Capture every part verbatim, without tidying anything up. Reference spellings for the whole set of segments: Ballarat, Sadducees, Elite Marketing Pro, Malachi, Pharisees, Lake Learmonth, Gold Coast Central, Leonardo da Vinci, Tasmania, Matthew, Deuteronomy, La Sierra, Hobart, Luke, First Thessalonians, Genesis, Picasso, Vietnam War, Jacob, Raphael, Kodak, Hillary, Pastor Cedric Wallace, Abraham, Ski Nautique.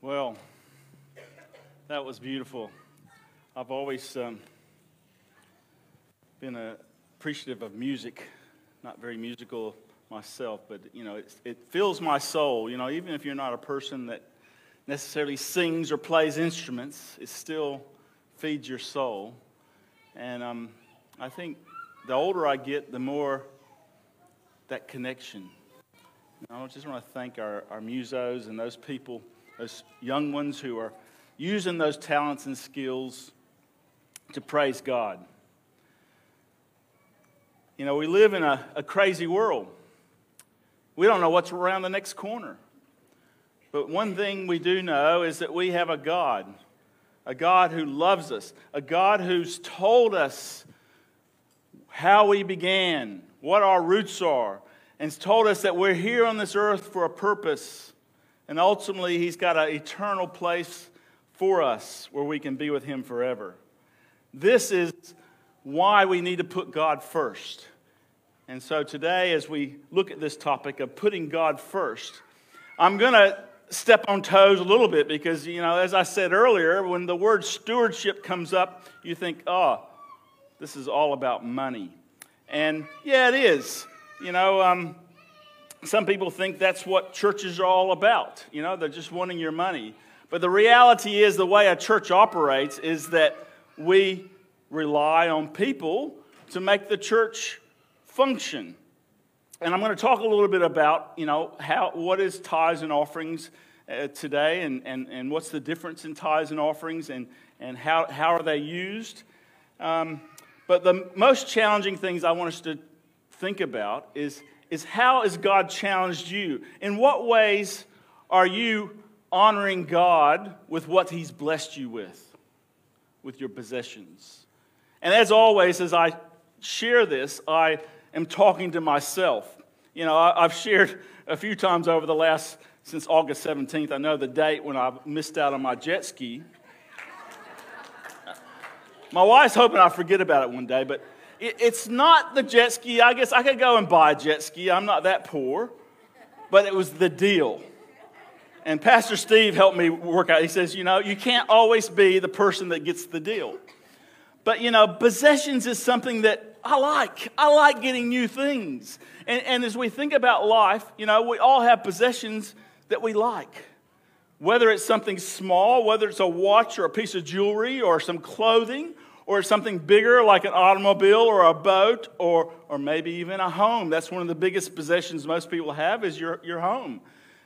Well, that was beautiful. I've always um, been uh, appreciative of music. Not very musical myself, but you know, it's, it fills my soul. You know, even if you're not a person that necessarily sings or plays instruments, it still feeds your soul. And um, I think the older I get, the more that connection. And I just want to thank our, our musos and those people, those young ones who are using those talents and skills to praise God. You know, we live in a, a crazy world. We don't know what's around the next corner. But one thing we do know is that we have a God, a God who loves us, a God who's told us how we began, what our roots are, and has told us that we're here on this earth for a purpose. And ultimately, He's got an eternal place for us where we can be with Him forever. This is why we need to put God first. And so today, as we look at this topic of putting God first, I'm going to step on toes a little bit because, you know, as I said earlier, when the word stewardship comes up, you think, oh, this is all about money. And yeah, it is. You know, um, some people think that's what churches are all about. You know, they're just wanting your money. But the reality is the way a church operates is that we rely on people to make the church function. And I'm going to talk a little bit about, you know, how what is tithes and offerings uh, today and, and, and what's the difference in tithes and offerings and, and how, how are they used. Um, but the most challenging things I want us to think about is is how has God challenged you? In what ways are you honoring God with what He's blessed you with, with your possessions? And as always, as I share this, I am talking to myself. You know, I've shared a few times over the last, since August seventeenth, I know the date when I missed out on my jet ski. My wife's hoping I forget about it one day, but it's not the jet ski. I guess I could go and buy a jet ski. I'm not that poor. But it was the deal. And Pastor Steve helped me work out. He says, you know, you can't always be the person that gets the deal. But, you know, possessions is something that I like. I like getting new things. And, and as we think about life, you know, we all have possessions that we like. Whether it's something small, whether it's a watch or a piece of jewelry or some clothing, or something bigger like an automobile or a boat or or maybe even a home. That's one of the biggest possessions most people have is your, your home.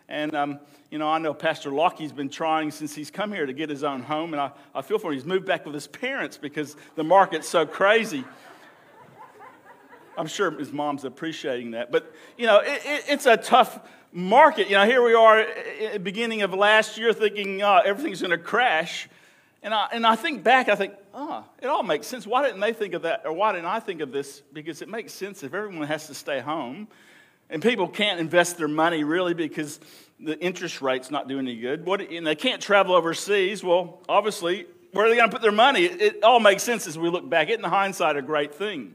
And, um, you know, I know Pastor Lockie's been trying since he's come here to get his own home, and I, I feel for him. He's moved back with his parents because the market's so crazy. I'm sure his mom's appreciating that. But, you know, it, it, it's a tough market. You know, here we are at the beginning of last year thinking uh, everything's going to crash. And I, and I think back, I think, oh, it all makes sense. Why didn't they think of that? Or why didn't I think of this? Because it makes sense if everyone has to stay home and people can't invest their money really because the interest rate's not doing any good. What, and they can't travel overseas. Well, obviously, where are they going to put their money? It, it all makes sense as we look back. It in hindsight, a great thing.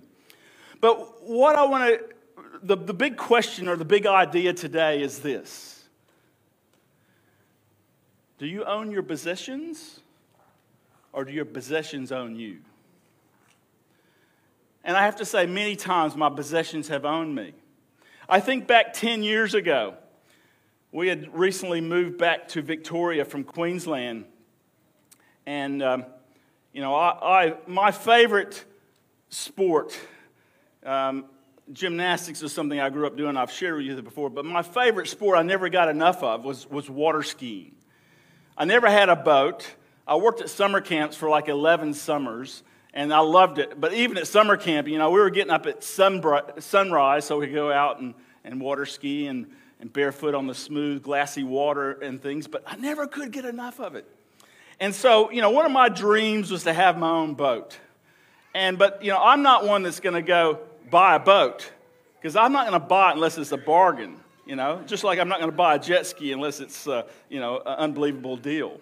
But what I want to, the, the big question or the big idea today is this. Do you own your possessions? Or do your possessions own you? And I have to say, many times my possessions have owned me. I think back ten years ago, we had recently moved back to Victoria from Queensland. And, um, you know, I, I my favorite sport, um, gymnastics is something I grew up doing. I've shared with you before. But my favorite sport I never got enough of was, was water skiing. I never had a boat. I worked at summer camps for like eleven summers, and I loved it. But even at summer camp, you know, we were getting up at sunbri- sunrise so we could go out and, and water ski and, and barefoot on the smooth, glassy water and things. But I never could get enough of it. And so, you know, one of my dreams was to have my own boat. And but, you know, I'm not one that's going to go buy a boat because I'm not going to buy it unless it's a bargain, you know. Just like I'm not going to buy a jet ski unless it's, uh, you know, an unbelievable deal.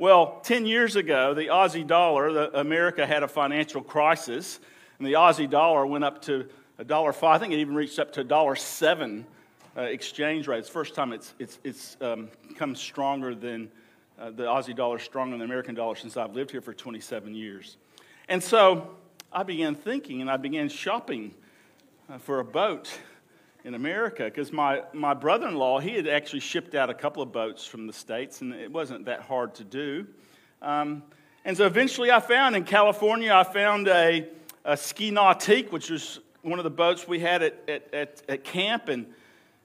Well, ten years ago, the Aussie dollar, the, America had a financial crisis, and the Aussie dollar went up to one dollar five. I think it even reached up to one dollar seven uh, exchange rate. It's the first time it's, it's, it's um, come stronger than uh, the Aussie dollar stronger than the American dollar since I've lived here for twenty-seven years. And so I began thinking, and I began shopping uh, for a boat in America, because my, my brother-in-law, he had actually shipped out a couple of boats from the States, and it wasn't that hard to do. Um, and so eventually I found, in California, I found a, a ski nautique, which was one of the boats we had at, at, at, at camp, and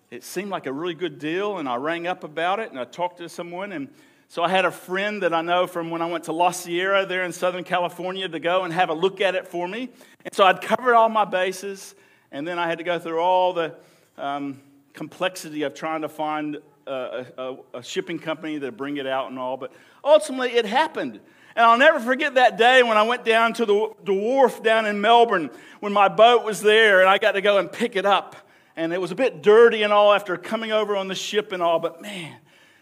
it seemed like a really good deal, and I rang up about it, and I talked to someone, and so I had a friend that I know from when I went to La Sierra there in Southern California to go and have a look at it for me. And so I'd covered all my bases, and then I had to go through all the um, complexity of trying to find a, a, a shipping company that would bring it out and all. But ultimately, it happened. And I'll never forget that day when I went down to the, the wharf down in Melbourne when my boat was there, and I got to go and pick it up. And it was a bit dirty and all after coming over on the ship and all, but man,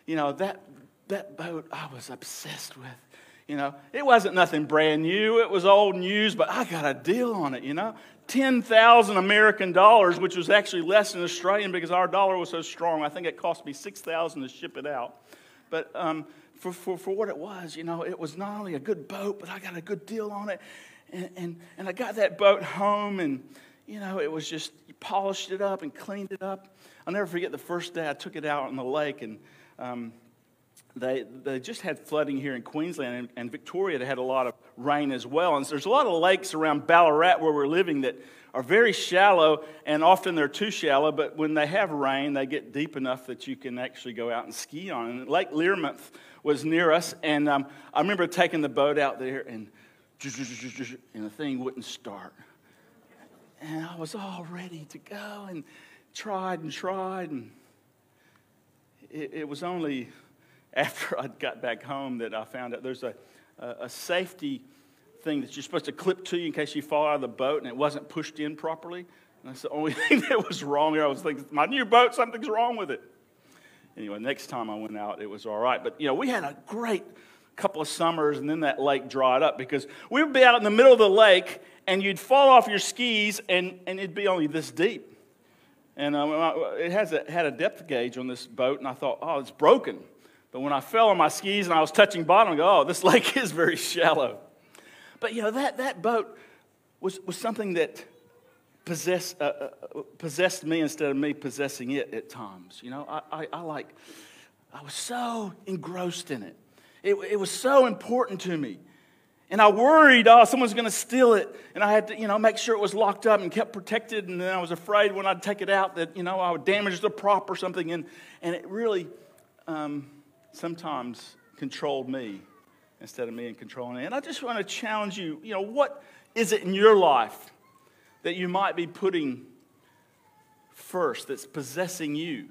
you know, that... that boat I was obsessed with, you know. It wasn't nothing brand new. It was old news, but I got a deal on it, you know. ten thousand American dollars, which was actually less than Australian because our dollar was so strong. I think it cost me six thousand to ship it out. But um, for, for, for what it was, you know, it was not only a good boat, but I got a good deal on it. And, and, and I got that boat home and, you know, it was just, you polished it up and cleaned it up. I'll never forget the first day I took it out on the lake and, um, They they just had flooding here in Queensland, and, and Victoria had had a lot of rain as well. And so there's a lot of lakes around Ballarat where we're living that are very shallow, and often they're too shallow. But when they have rain, they get deep enough that you can actually go out and ski on. And Lake Learmonth was near us, and um, I remember taking the boat out there, and, and the thing wouldn't start. And I was all ready to go, and tried and tried, and it, it was only... after I got back home that I found out there's a, a, a safety thing that you're supposed to clip to you in case you fall out of the boat, and it wasn't pushed in properly. And that's the only thing that was wrong here. I was thinking, my new boat, something's wrong with it. Anyway, next time I went out, it was all right. But, you know, we had a great couple of summers, and then that lake dried up because we would be out in the middle of the lake, and you'd fall off your skis, and, and it'd be only this deep. And uh, it has a, had a depth gauge on this boat, and I thought, oh, it's broken. But when I fell on my skis and I was touching bottom, I go, oh, this lake is very shallow. But, you know, that, that boat was, was something that possessed, uh, uh, possessed me instead of me possessing it at times. You know, I, I, I like, I was so engrossed in it. It, it was so important to me. And I worried, oh, someone's going to steal it. And I had to, you know, make sure it was locked up and kept protected. And then I was afraid when I'd take it out that, you know, I would damage the prop or something. And, and it really... Um, sometimes controlled me instead of me in controlling it. And I just want to challenge you, you know, what is it in your life that you might be putting first that's possessing you?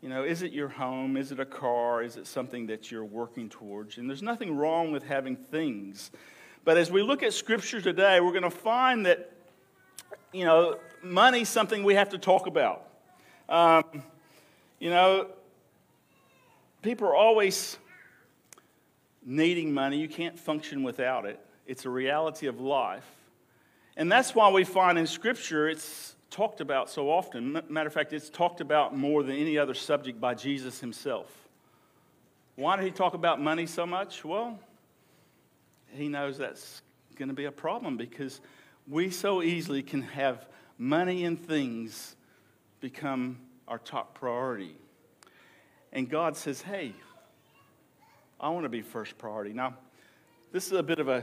You know, is it your home? Is it a car? Is it something that you're working towards? And there's nothing wrong with having things. But as we look at Scripture today, we're going to find that, you know, money's something we have to talk about. Um, you know... People are always needing money. You can't function without it. It's a reality of life. And that's why we find in Scripture it's talked about so often. Matter of fact, it's talked about more than any other subject by Jesus himself. Why did he talk about money so much? Well, he knows that's going to be a problem because we so easily can have money and things become our top priority. And God says, hey, I want to be first priority. Now, this is a bit of a,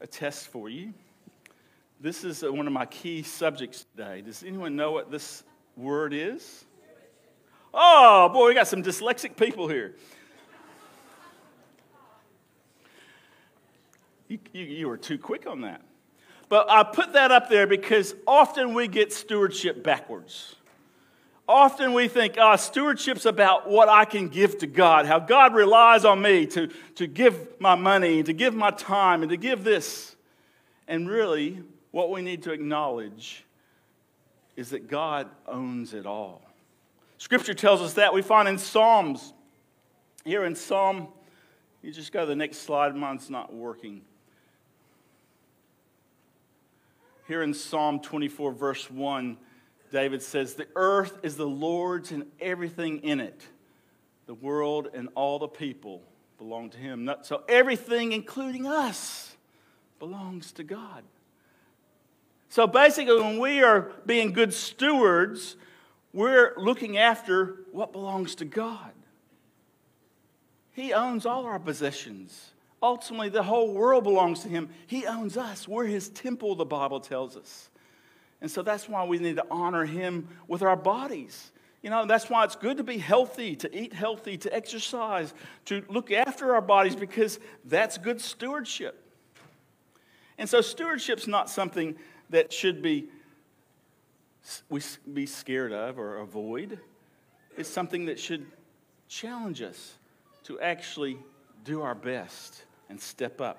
a test for you. This is one of my key subjects today. Does anyone know what this word is? Oh, boy, we got some dyslexic people here. You, you, you were too quick on that. But I put that up there because often we get stewardship backwards. Often we think, oh, stewardship's about what I can give to God, how God relies on me to, to give my money, to give my time, and to give this. And really, what we need to acknowledge is that God owns it all. Scripture tells us that. We find in Psalms, here in Psalm, you just go to the next slide, mine's not working. Here in Psalm twenty-four, verse one, David says, the earth is the Lord's and everything in it, the world and all the people belong to him. So everything, including us, belongs to God. So basically, when we are being good stewards, we're looking after what belongs to God. He owns all our possessions. Ultimately, the whole world belongs to him. He owns us. We're his temple, the Bible tells us. And so that's why we need to honor him with our bodies. You know, that's why it's good to be healthy, to eat healthy, to exercise, to look after our bodies, because that's good stewardship. And so stewardship's not something that should be we be scared of or avoid. It's something that should challenge us to actually do our best and step up.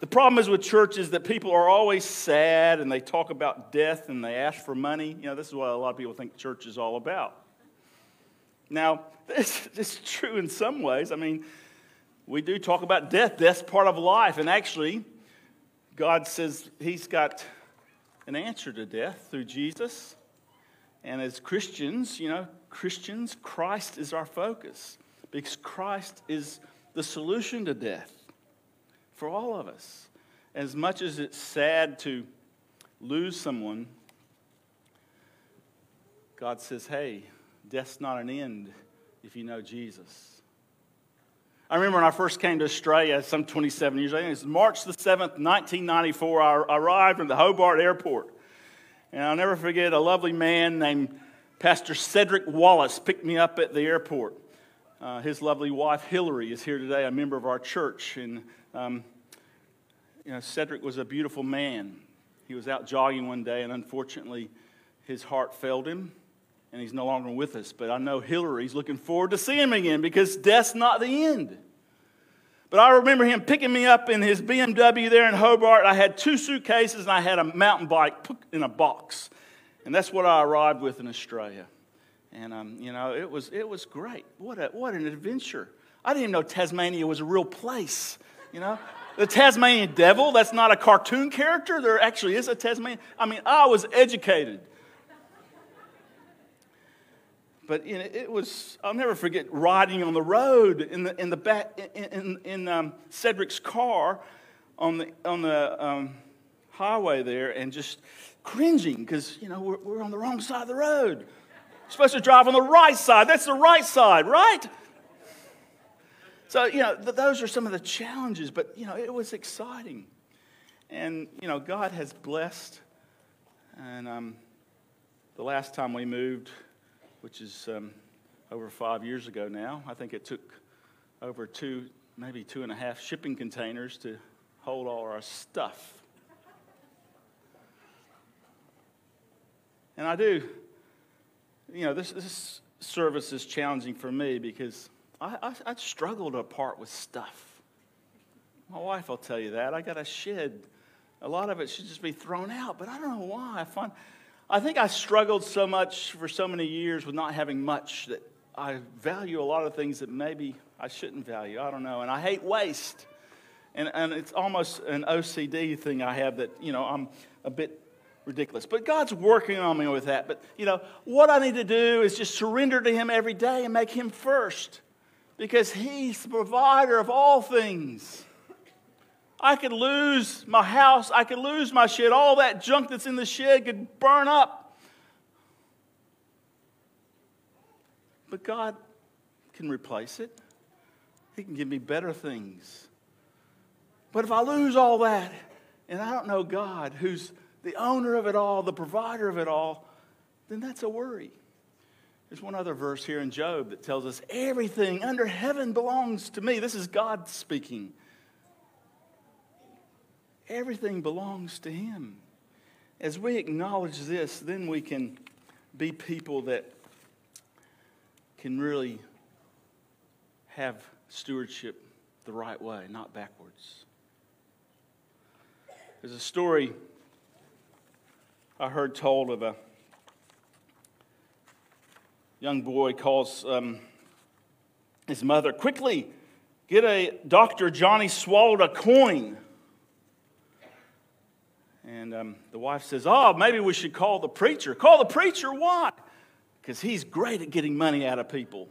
The problem is with churches that people are always sad and they talk about death and they ask for money. You know, this is what a lot of people think church is all about. Now, this is true in some ways. I mean, we do talk about death. Death's part of life. And actually, God says he's got an answer to death through Jesus. And as Christians, you know, Christians, Christ is our focus. Because Christ is the solution to death for all of us. As much as it's sad to lose someone, God says, hey, death's not an end if you know Jesus. I remember when I first came to Australia, some twenty-seven years ago, it was March the seventh, nineteen ninety-four, I arrived at the Hobart airport. And I'll never forget, a lovely man named Pastor Cedric Wallace picked me up at the airport. Uh, his lovely wife, Hillary, is here today, a member of our church. And, um, you know, Cedric was a beautiful man. He was out jogging one day, and unfortunately, his heart failed him, and he's no longer with us. But I know Hillary's looking forward to seeing him again, because death's not the end. But I remember him picking me up in his B M W there in Hobart. I had two suitcases, and I had a mountain bike in a box. And that's what I arrived with in Australia. And, um, you know, it was it was great. What a, what an adventure. I didn't even know Tasmania was a real place, you know. The Tasmanian devil, that's not a cartoon character. There actually is a Tasmanian. I mean, I was educated. But you know, it was, I'll never forget riding on the road in the in the back, in, in, in um, Cedric's car on the, on the um, highway there, and just cringing because, you know, we're, we're on the wrong side of the road. Supposed to drive on the right side. That's the right side, right? So, you know, th- those are some of the challenges. But, you know, it was exciting. And, you know, God has blessed. And um, the last time we moved, which is um, over five years ago now, I think it took over two, maybe two and a half shipping containers to hold all our stuff. And I do... You know, this, this service is challenging for me because I, I, I struggle to part with stuff. My wife will tell you that. I got a shed. A lot of it should just be thrown out, but I don't know why. I find, I think I struggled so much for so many years with not having much that I value a lot of things that maybe I shouldn't value. I don't know. And I hate waste. And, and it's almost an O C D thing I have that, you know, I'm a bit... ridiculous. But God's working on me with that. But, you know, what I need to do is just surrender to him every day and make him first. Because he's the provider of all things. I could lose my house. I could lose my shed. All that junk that's in the shed could burn up. But God can replace it. He can give me better things. But if I lose all that and I don't know God, who's the owner of it all, the provider of it all, then that's a worry. There's one other verse here in Job that tells us everything under heaven belongs to me. This is God speaking. Everything belongs to him. As we acknowledge this, then we can be people that can really have stewardship the right way, not backwards. There's a story I heard told of a young boy calls um, his mother, quickly, get a doctor, Johnny swallowed a coin. And um, the wife says, oh, maybe we should call the preacher. Call the preacher, why? Because he's great at getting money out of people.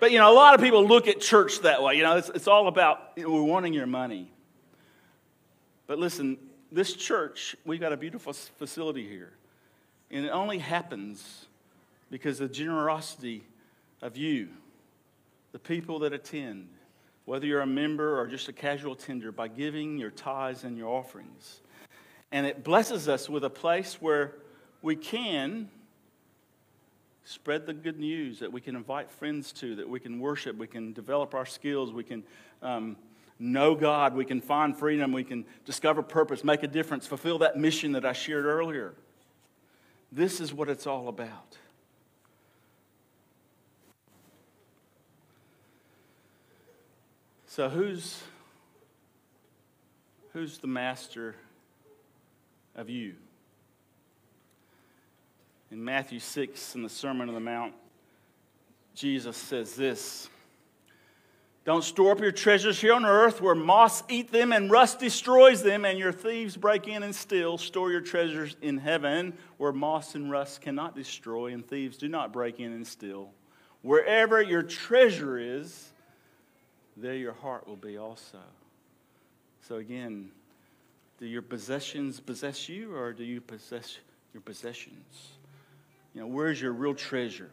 But, you know, a lot of people look at church that way. You know, it's, it's all about, you know, we're wanting your money. But listen, this church, we've got a beautiful facility here. And it only happens because of the generosity of you, the people that attend, whether you're a member or just a casual attender, by giving your tithes and your offerings. And it blesses us with a place where we can spread the good news, that we can invite friends to, that we can worship, we can develop our skills, we can um, know God, we can find freedom, we can discover purpose, make a difference, fulfill that mission that I shared earlier. This is what it's all about. So who's, who's the master of you? In Matthew six, in the Sermon on the Mount, Jesus says this: "Don't store up your treasures here on earth, where moths eat them and rust destroys them, and your thieves break in and steal. Store your treasures in heaven, where moths and rust cannot destroy, and thieves do not break in and steal. Wherever your treasure is, there your heart will be also." So again, do your possessions possess you, or do you possess your possessions? You know, where's your real treasure?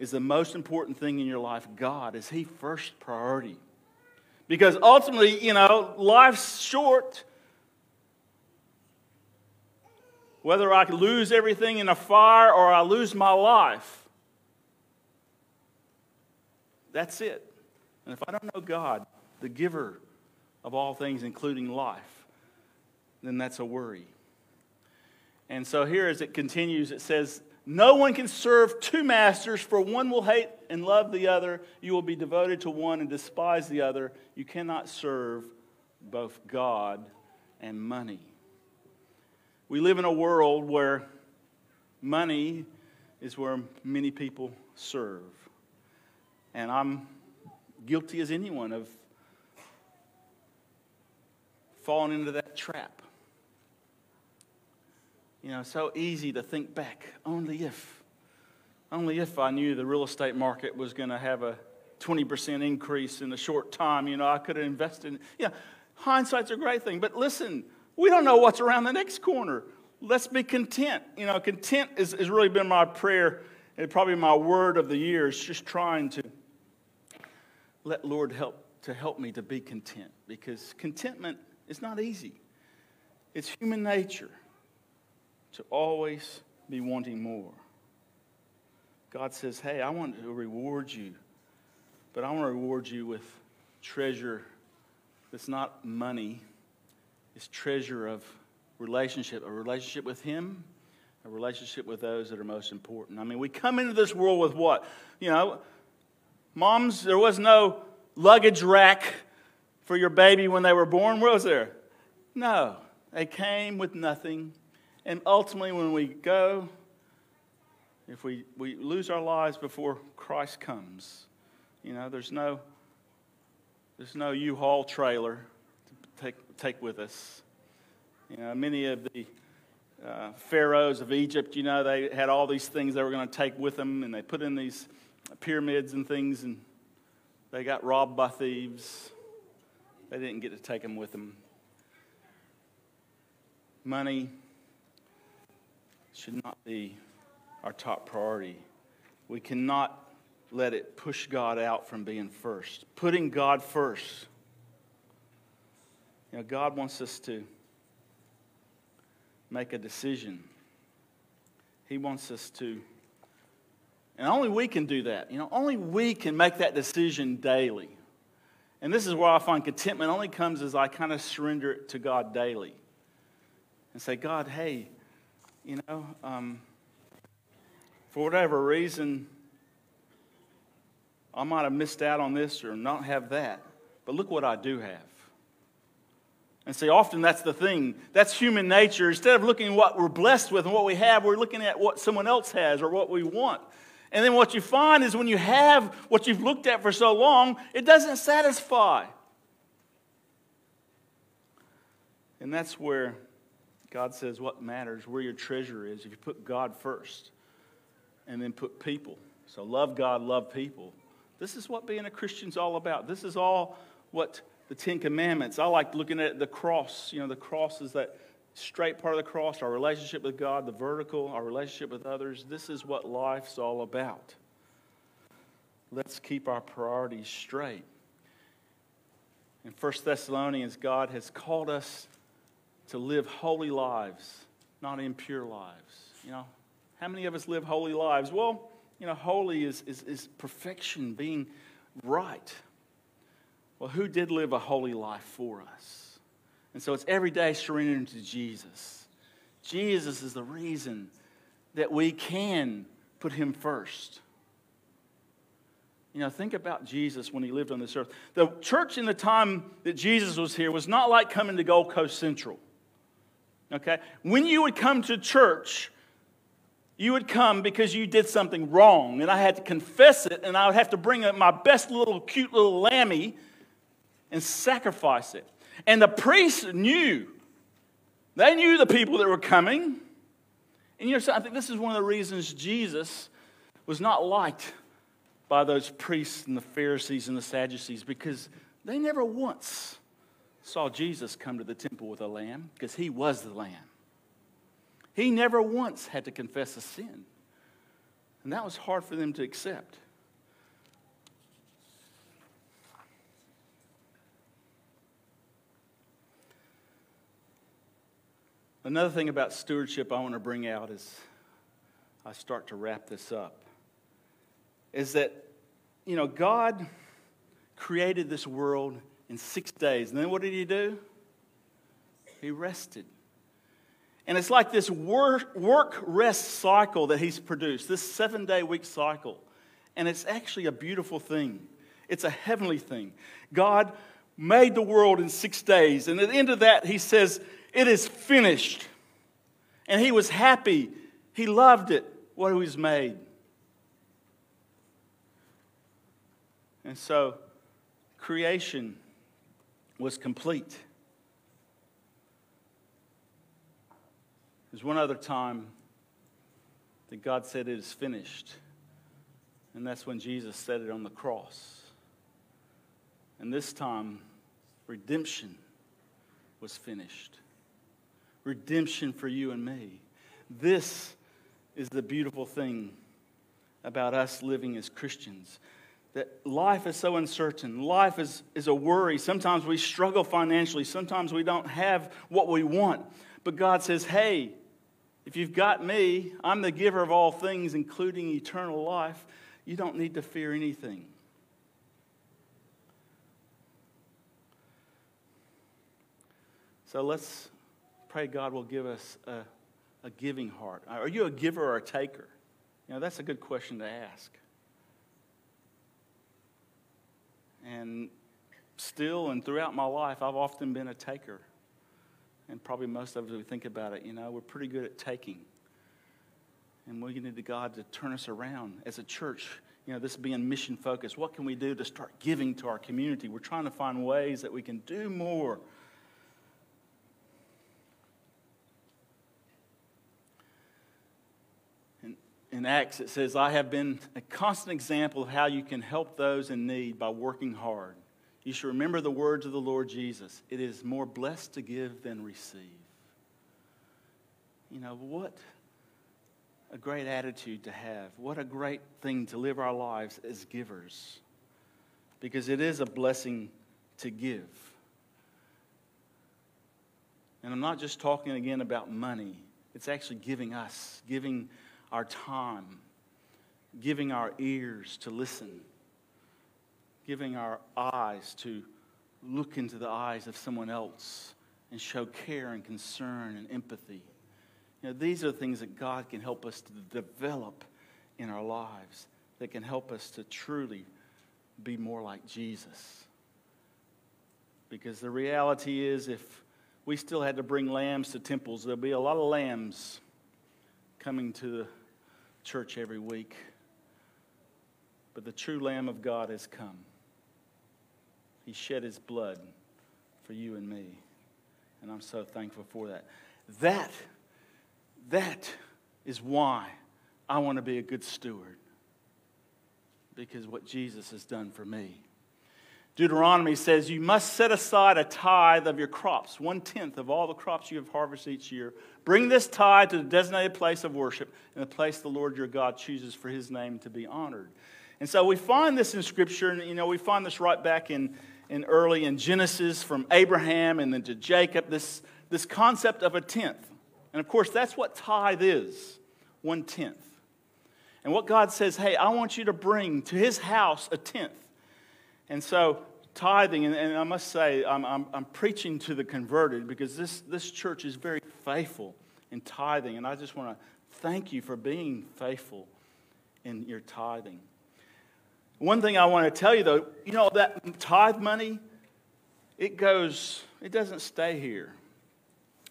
Is the most important thing in your life God? Is He first priority? Because ultimately, you know, life's short. Whether I lose everything in a fire or I lose my life, that's it. And if I don't know God, the giver of all things, including life, then that's a worry. And so here as it continues, it says, "No one can serve two masters, for one will hate and love the other. You will be devoted to one and despise the other. You cannot serve both God and money." We live in a world where money is where many people serve. And I'm guilty as anyone of falling into that trap. You know, so easy to think back, only if, only if I knew the real estate market was going to have a twenty percent increase in a short time, you know, I could have invested. You know, hindsight's a great thing, but listen, we don't know what's around the next corner. Let's be content. You know, content is, has really been my prayer and probably my word of the year, is just trying to let Lord help, to help me to be content, because contentment is not easy. It's human nature to always be wanting more. God says, hey, I want to reward you, but I want to reward you with treasure that's not money. It's treasure of relationship, a relationship with Him, a relationship with those that are most important. I mean, we come into this world with what? You know, moms, there was no luggage rack for your baby when they were born, was there? No, they came with nothing. And ultimately, when we go, if we, we lose our lives before Christ comes, you know, there's no there's no U-Haul trailer to take take with us. You know, many of the uh, pharaohs of Egypt, you know, they had all these things they were going to take with them, and they put in these pyramids and things, and they got robbed by thieves. They didn't get to take them with them. Money should not be our top priority. We cannot let it push God out from being first. Putting God first. You know, God wants us to make a decision. He wants us to, and only we can do that. You know, only we can make that decision daily. And this is where I find contentment only comes as I kind of surrender it to God daily and say, God, hey, you know, um, for whatever reason, I might have missed out on this or not have that, but look what I do have. And see, often that's the thing. That's human nature. Instead of looking at what we're blessed with and what we have, we're looking at what someone else has or what we want. And then what you find is when you have what you've looked at for so long, it doesn't satisfy. And that's where God says what matters, where your treasure is, if you put God first and then put people. So love God, love people. This is what being a Christian's all about. This is all what the Ten Commandments. I like looking at the cross. You know, the cross is that straight part of the cross, our relationship with God, the vertical, our relationship with others. This is what life's all about. Let's keep our priorities straight. In First Thessalonians, God has called us to live holy lives, not impure lives. You know, how many of us live holy lives? Well, you know, holy is, is, is perfection, being right. Well, who did live a holy life for us? And so it's every day surrendering to Jesus. Jesus is the reason that we can put him first. You know, think about Jesus when he lived on this earth. The church in the time that Jesus was here was not like coming to Gold Coast Central. Okay? When you would come to church, you would come because you did something wrong, and I had to confess it, and I would have to bring up my best little cute little lammy and sacrifice it. And the priests knew. They knew the people that were coming. And you know, so I think this is one of the reasons Jesus was not liked by those priests and the Pharisees and the Sadducees, because they never once saw Jesus come to the temple with a lamb, because he was the lamb. He never once had to confess a sin. And that was hard for them to accept. Another thing about stewardship I want to bring out as I start to wrap this up is that, you know, God created this world in six days. And then what did he do? He rested. And it's like this work-rest cycle that he's produced, this seven-day week cycle. And it's actually a beautiful thing. It's a heavenly thing. God made the world in six days. And at the end of that, he says, it is finished. And he was happy. He loved it, what he was made. And so creation was complete. There's one other time that God said it is finished. And that's when Jesus said it on the cross. And this time, redemption was finished. Redemption for you and me. This is the beautiful thing about us living as Christians. That life is so uncertain. Life is, is a worry. Sometimes we struggle financially. Sometimes we don't have what we want. But God says, hey, if you've got me, I'm the giver of all things, including eternal life. You don't need to fear anything. So let's pray God will give us a, a giving heart. Are you a giver or a taker? You know, that's a good question to ask. And still and throughout my life, I've often been a taker. And probably most of us, we think about it, you know, we're pretty good at taking. And we need God to turn us around as a church. You know, this being mission focused. What can we do to start giving to our community? We're trying to find ways that we can do more. In Acts, it says, I have been a constant example of how you can help those in need by working hard. You should remember the words of the Lord Jesus. It is more blessed to give than receive. You know, what a great attitude to have. What a great thing to live our lives as givers. Because it is a blessing to give. And I'm not just talking again about money. It's actually giving us, giving our time, giving our ears to listen, giving our eyes to look into the eyes of someone else and show care and concern and empathy. You know, these are things that God can help us to develop in our lives that can help us to truly be more like Jesus. Because the reality is, if we still had to bring lambs to temples, there'll be a lot of lambs coming to the church every week. But the true Lamb of God has come. He shed his blood for you and me. And I'm so thankful for that. That, that is why I want to be a good steward. because what Jesus has done for me. Deuteronomy says you must set aside a tithe of your crops, one-tenth of all the crops you have harvested each year. Bring this tithe to the designated place of worship and the place the Lord your God chooses for his name to be honored. And so we find this in Scripture, and you know, we find this right back in, in early in Genesis from Abraham and then to Jacob, this, this concept of a tenth. And of course, that's what tithe is, one-tenth. And what God says, hey, I want you to bring to his house a tenth. And so tithing, and, and I must say, I'm, I'm, I'm preaching to the converted because this, this church is very faithful in tithing. And I just want to thank you for being faithful in your tithing. One thing I want to tell you, though, you know, that tithe money, it goes, it doesn't stay here.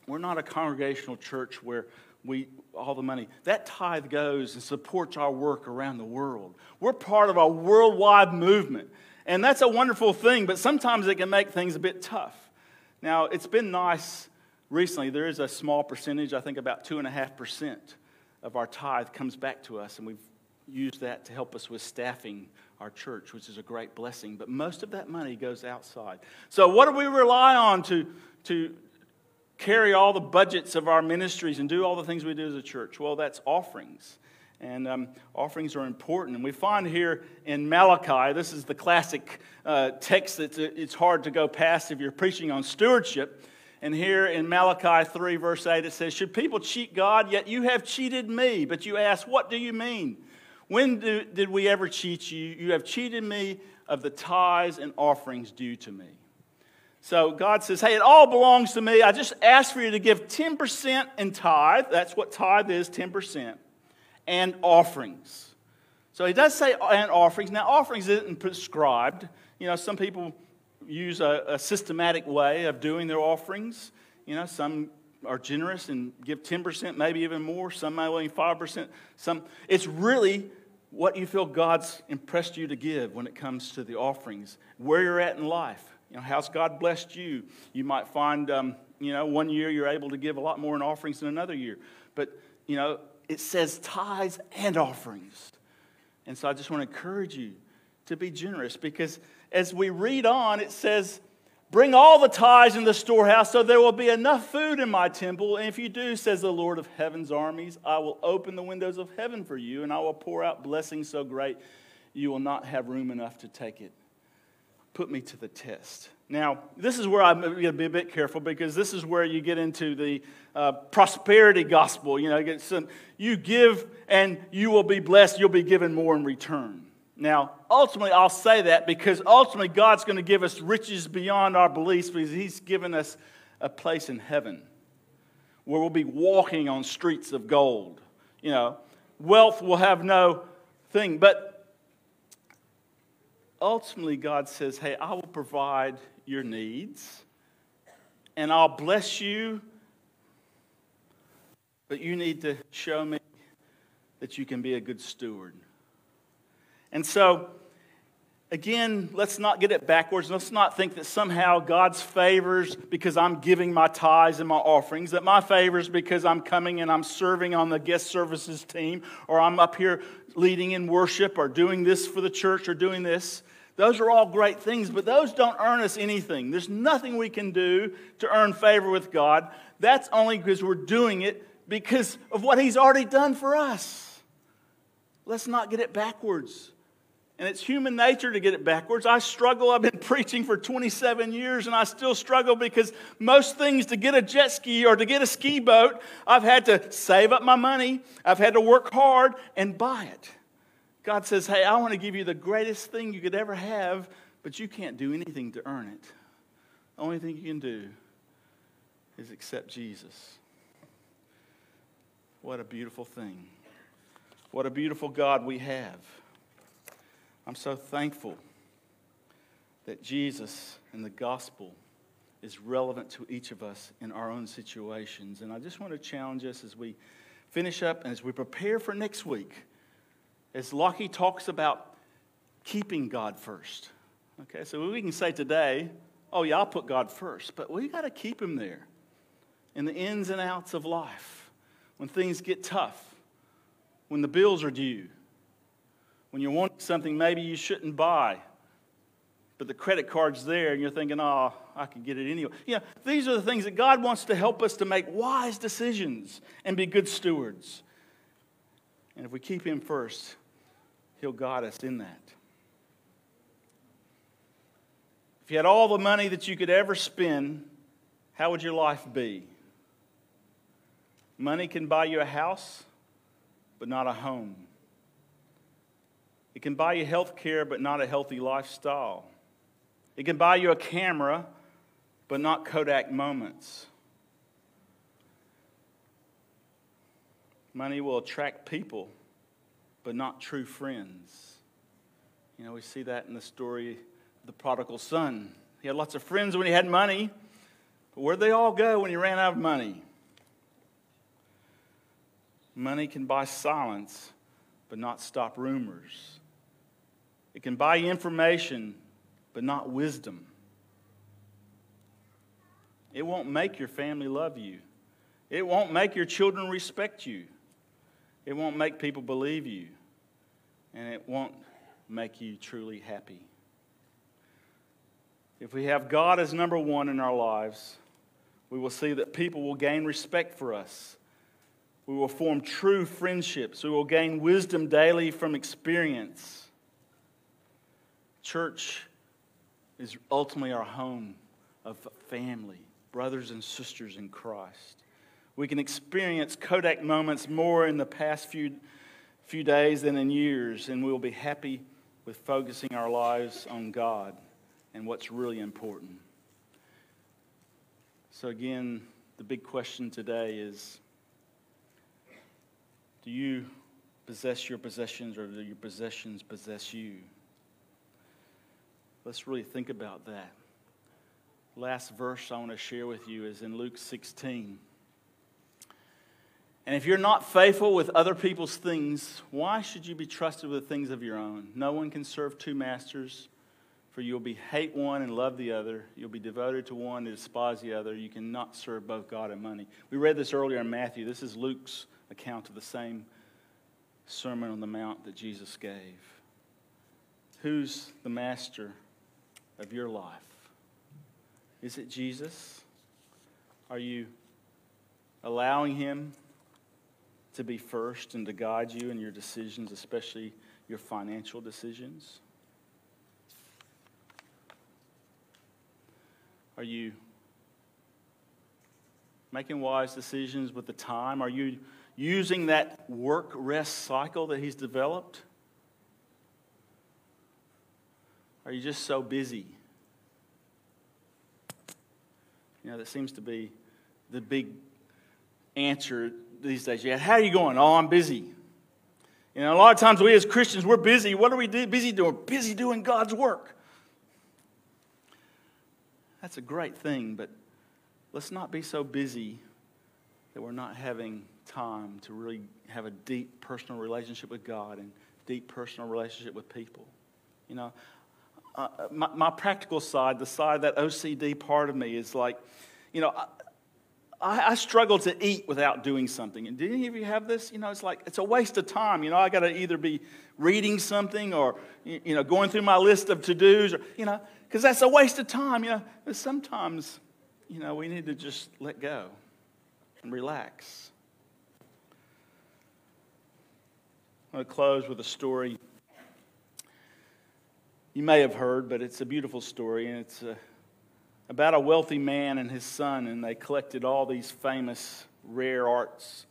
We're not a congregational church where we, all the money, that tithe goes and supports our work around the world. We're part of a worldwide movement, and that's a wonderful thing, but sometimes it can make things a bit tough. Now, it's been nice recently. There is a small percentage, I think about two point five percent of our tithe comes back to us, and we've used that to help us with staffing our church, which is a great blessing, but most of that money goes outside. So what do we rely on to to? carry all the budgets of our ministries and do all the things we do as a church? Well, that's offerings. And um, offerings are important. And we find here in Malachi, this is the classic uh, text that it's hard to go past if you're preaching on stewardship. And here in Malachi three, verse eight, it says, "Should people cheat God? Yet you have cheated me. But you ask, what do you mean? When do, did we ever cheat you? You have cheated me of the tithes and offerings due to me." So God says, hey, it all belongs to me. I just ask for you to give ten percent in tithe. That's what tithe is, ten percent. And offerings. So he does say and offerings. Now, offerings isn't prescribed. You know, some people use a, a systematic way of doing their offerings. You know, some are generous and give ten percent, maybe even more. Some might only five percent. Some, it's really what you feel God's impressed you to give when it comes to the offerings, where you're at in life. You know, how's God blessed you? You might find, um, you know, one year you're able to give a lot more in offerings than another year. But, you know, it says tithes and offerings. And so I just want to encourage you to be generous, because as we read on, it says, "Bring all the tithes in the storehouse, so there will be enough food in my temple. And if you do, says the Lord of heaven's armies, I will open the windows of heaven for you, and I will pour out blessings so great you will not have room enough to take it. Put me to the test." Now, this is where I'm going to be a bit careful, because this is where you get into the uh, prosperity gospel. You know, you get some, you give and you will be blessed. You'll be given more in return. Now, ultimately, I'll say that because ultimately God's going to give us riches beyond our beliefs, because he's given us a place in heaven where we'll be walking on streets of gold. You know, wealth will have no thing, but ultimately, God says, hey, I will provide your needs, and I'll bless you, but you need to show me that you can be a good steward. And so, again, let's not get it backwards. Let's not think that somehow God's favors because I'm giving my tithes and my offerings, that my favors because I'm coming and I'm serving on the guest services team, or I'm up here leading in worship, or doing this for the church, or doing this. Those are all great things, but those don't earn us anything. There's nothing we can do to earn favor with God. That's only because we're doing it because of what he's already done for us. Let's not get it backwards. And it's human nature to get it backwards. I struggle. I've been preaching for twenty-seven years, and I still struggle, because most things, to get a jet ski or to get a ski boat, I've had to save up my money. I've had to work hard and buy it. God says, hey, I want to give you the greatest thing you could ever have, but you can't do anything to earn it. The only thing you can do is accept Jesus. What a beautiful thing. What a beautiful God we have. I'm so thankful that Jesus and the gospel is relevant to each of us in our own situations. And I just want to challenge us as we finish up and as we prepare for next week, as Lockie talks about keeping God first. Okay, so we can say today, oh yeah, I'll put God first, but we got to keep him there in the ins and outs of life, when things get tough, when the bills are due, When you want something maybe you shouldn't buy, but the credit card's there and you're thinking, oh, I could get it anyway. You know, these are the things that God wants to help us to make wise decisions and be good stewards. And if we keep Him first, He'll guide us in that. If you had all the money that you could ever spend, how would your life be? Money can buy you a house, but not a home. It can buy you health care, but not a healthy lifestyle. It can buy you a camera, but not Kodak moments. Money will attract people, but not true friends. You know, we see that in the story of the prodigal son. He had lots of friends when he had money, but where'd they all go when he ran out of money? Money can buy silence, but not stop rumors. It can buy you information, but not wisdom. It won't make your family love you. It won't make your children respect you. It won't make people believe you. And it won't make you truly happy. If we have God as number one in our lives, we will see that people will gain respect for us. We will form true friendships. We will gain wisdom daily from experience. Church is ultimately our home of family, brothers and sisters in Christ. We can experience Kodak moments more in the past few, few days than in years, and we will be happy with focusing our lives on God and what's really important. So again, the big question today is, do you possess your possessions, or do your possessions possess you? Let's really think about that. Last verse I want to share with you is in Luke sixteen. And if you're not faithful with other people's things, why should you be trusted with things of your own? No one can serve two masters, for you'll be hate one and love the other. You'll be devoted to one and despise the other. You cannot serve both God and money. We read this earlier in Matthew. This is Luke's account of the same Sermon on the Mount that Jesus gave. Who's the master of your life? Is it Jesus? Are you allowing Him to be first and to guide you in your decisions, especially your financial decisions? Are you making wise decisions with the time? Are you using that work-rest cycle that He's developed? Are you just so busy? You know, that seems to be the big answer these days. Yeah, how are you going? Oh, I'm busy. You know, a lot of times we as Christians, we're busy. What are we do, busy doing? Busy doing God's work. That's a great thing, but let's not be so busy that we're not having time to really have a deep personal relationship with God and deep personal relationship with people. You know, uh, my, my practical side, the side of that O C D part of me is like, you know, I, I, I struggle to eat without doing something. And do any of you have this? You know, it's like, it's a waste of time. You know, I got to either be reading something or, you, you know, going through my list of to-dos or, you know, because that's a waste of time. You know, but sometimes, you know, we need to just let go and relax. I'm going to close with a story you may have heard, but it's a beautiful story, and it's uh, about a wealthy man and his son, and they collected all these famous rare arts.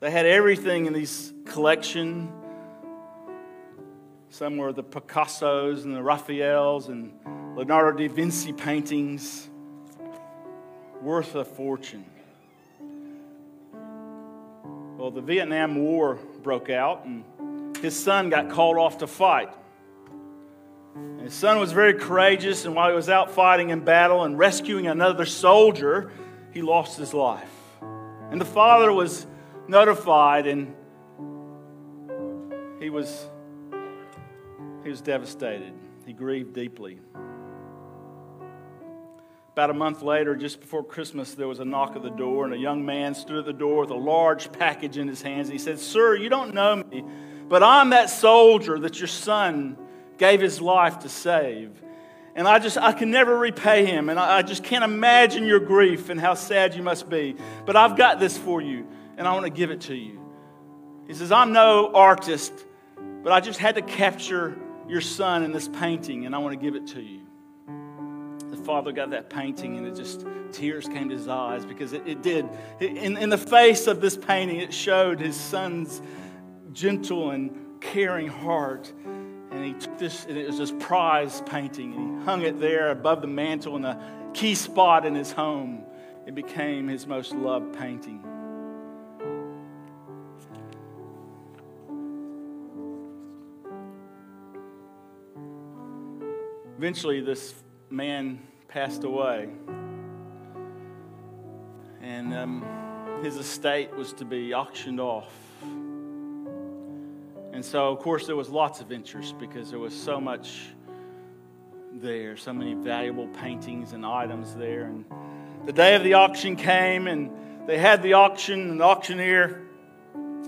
They had everything in this collection. Some were the Picassos and the Raphaels and Leonardo da Vinci paintings, worth a fortune. Well, the Vietnam War broke out, and his son got called off to fight. And his son was very courageous, and while he was out fighting in battle and rescuing another soldier, he lost his life. And the father was notified, and he was he was devastated. He grieved deeply. About a month later, just before Christmas, there was a knock at the door, and a young man stood at the door with a large package in his hands. He said, "Sir, you don't know me, But I'm that soldier that your son gave his life to save. And I just, I can never repay him. And I, I just can't imagine your grief and how sad you must be. But I've got this for you, and I want to give it to you. He says, I'm no artist, but I just had to capture your son in this painting, and I want to give it to you. The father got that painting, and it just, tears came to his eyes because it, it did. In, in the face of this painting, it showed his son's gentle and caring heart. And he took this, and it was this prize painting, and he hung it there above the mantle in a key spot in his home. It became his most loved painting. Eventually, this man passed away, and um, his estate was to be auctioned off. And so, of course, there was lots of interest because there was so much there, so many valuable paintings and items there. And the day of the auction came, and they had the auction, and the auctioneer,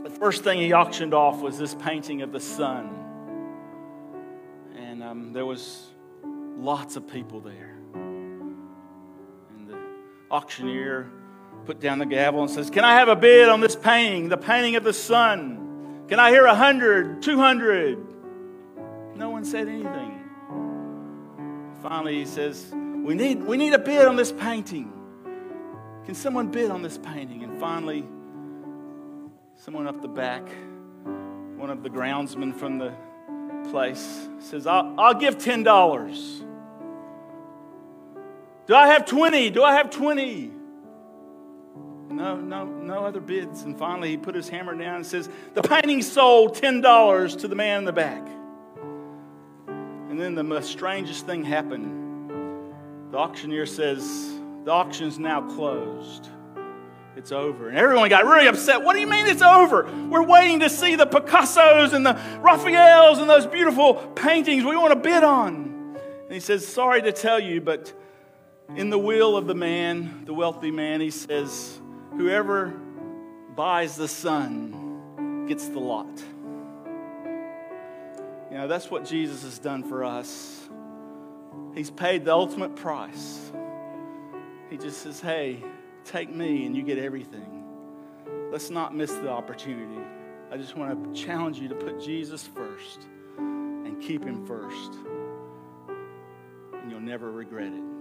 the first thing he auctioned off was this painting of the sun. And um, there was lots of people there. And the auctioneer put down the gavel and says, "Can I have a bid on this painting, the painting of the sun? Can I hear a hundred, two hundred?" No one said anything. Finally, he says, we need, we need a bid on this painting. Can someone bid on this painting? And finally, someone up the back, one of the groundsmen from the place, says, I'll, I'll give ten dollars. Do I have twenty? Do I have twenty? No, no, no other bids. And finally, he put his hammer down and says, the painting sold ten dollars to the man in the back. And then the most strangest thing happened. The auctioneer says, the auction's now closed. It's over. And everyone got really upset. What do you mean it's over? We're waiting to see the Picassos and the Raphaels and those beautiful paintings we want to bid on. And he says, sorry to tell you, but in the will of the man, the wealthy man, he says, whoever buys the sun gets the lot. You know, that's what Jesus has done for us. He's paid the ultimate price. He just says, hey, take me and you get everything. Let's not miss the opportunity. I just want to challenge you to put Jesus first and keep him first. And you'll never regret it.